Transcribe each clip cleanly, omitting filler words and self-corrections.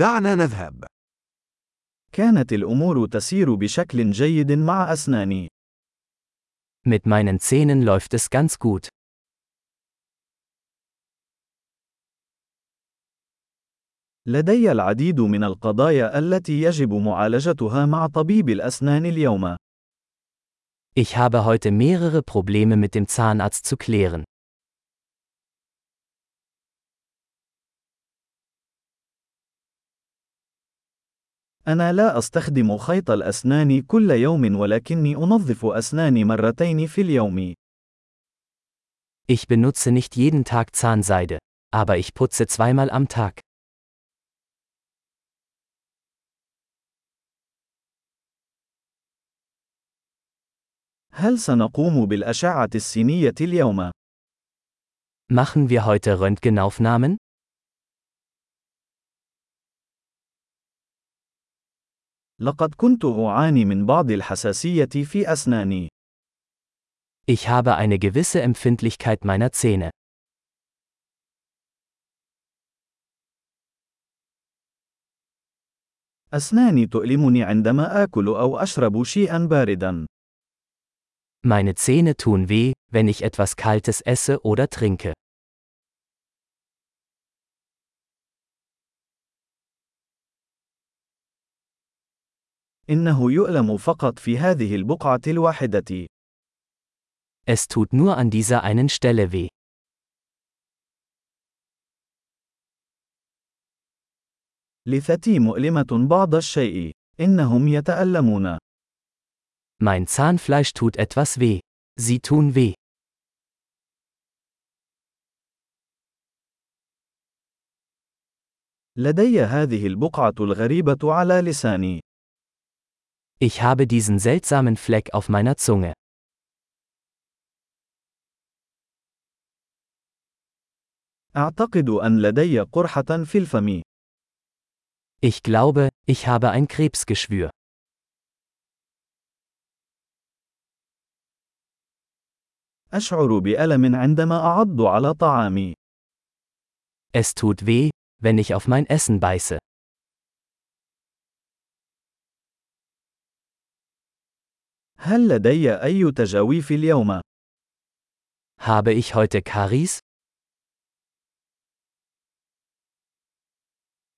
دعنا نذهب. كانت الأمور تسير بشكل جيد مع أسناني. Mit meinen Zähnen läuft es ganz gut. لدي العديد من القضايا التي يجب معالجتها مع طبيب الأسنان اليوم. Ich habe heute mehrere Probleme mit dem Zahnarzt zu klären. أنا لا أستخدم خيط الأسنان كل يوم ولكني أنظف أسناني مرتين في اليوم. Ich benutze nicht jeden Tag Zahnseide, aber ich putze zweimal am Tag. هل سنقوم بالأشعة السينية اليوم؟ Machen wir heute Röntgenaufnahmen? لقد كنت أعاني من بعض الحساسية في أسناني. Ich habe eine gewisse Empfindlichkeit meiner Zähne. أسناني تؤلمني عندما آكل أو أشرب شيئا باردا. Meine Zähne tun weh, wenn ich etwas Kaltes esse oder trinke. إنه يؤلم فقط في هذه البقعة الواحدة. Es tut nur an dieser einen Stelle weh. لثتي مؤلمة بعض الشيء. إنهم يتألمون. Mein Zahnfleisch tut etwas weh. Sie tun weh. لدي هذه البقعة الغريبة على لساني. Ich habe diesen seltsamen Fleck auf meiner Zunge. أعتقد أن لدي قرحة في الفم. Ich glaube, ich habe ein Krebsgeschwür. أشعر بألم عندما أعض على طعامي. Es tut weh, wenn ich auf mein Essen beiße. هل لدي أي تجاويف اليوم؟ Habe ich heute Karies?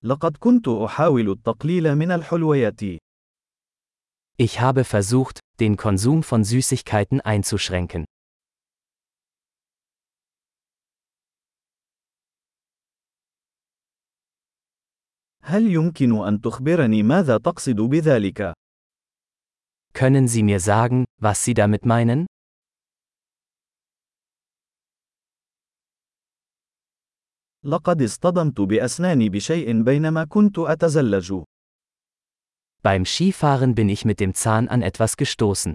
لقد كنت أحاول التقليل من الحلويات. Ich habe versucht, den Konsum von Süßigkeiten einzuschränken. هل يمكن أن تخبرني ماذا تقصد بذلك؟ Können Sie mir sagen, was Sie damit meinen? لقد اصطدمت بأسناني بشيء بينما كنت أتزلج. Beim Skifahren bin ich mit dem Zahn an etwas gestoßen.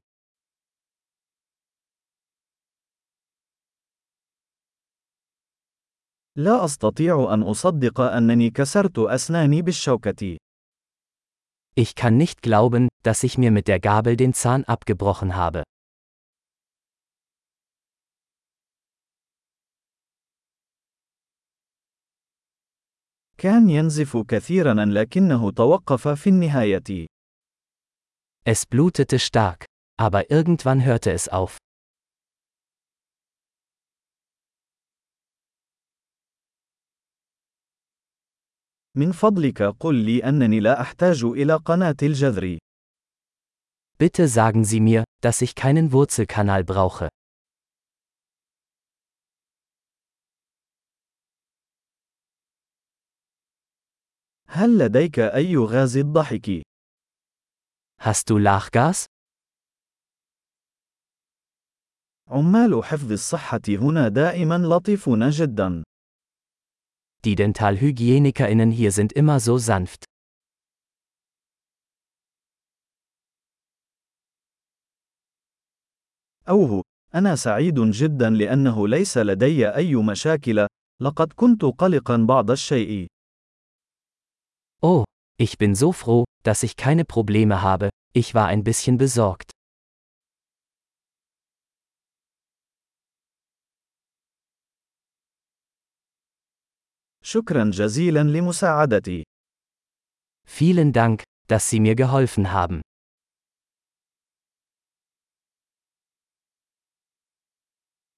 لا أستطيع أن أصدق أنني كسرت أسناني بالشوكة. Ich kann nicht glauben, dass ich mir mit der Gabel den Zahn abgebrochen habe. كان ينزف كثيرا لكنه توقف في النهاية. Es blutete stark, aber irgendwann hörte es auf. من فضلك قل لي أنني لا أحتاج إلى قناة الجذر. Bitte sagen Sie mir, dass ich keinen Wurzelkanal brauche. هل لديك أي غاز الضحك؟ Hast du Lachgas? عمال حفظ الصحة هنا دائما لطيفون جدا. Die DentalhygienikerInnen hier sind immer so sanft. أوه، أنا سعيد جدا لأنه ليس لدي أي مشاكل، لقد كنت قلقا بعض الشيء. Oh, ich bin so froh, dass ich keine Probleme habe, ich war ein bisschen besorgt. شكرا جزيلا لمساعدتي. Vielen Dank, dass Sie mir geholfen haben.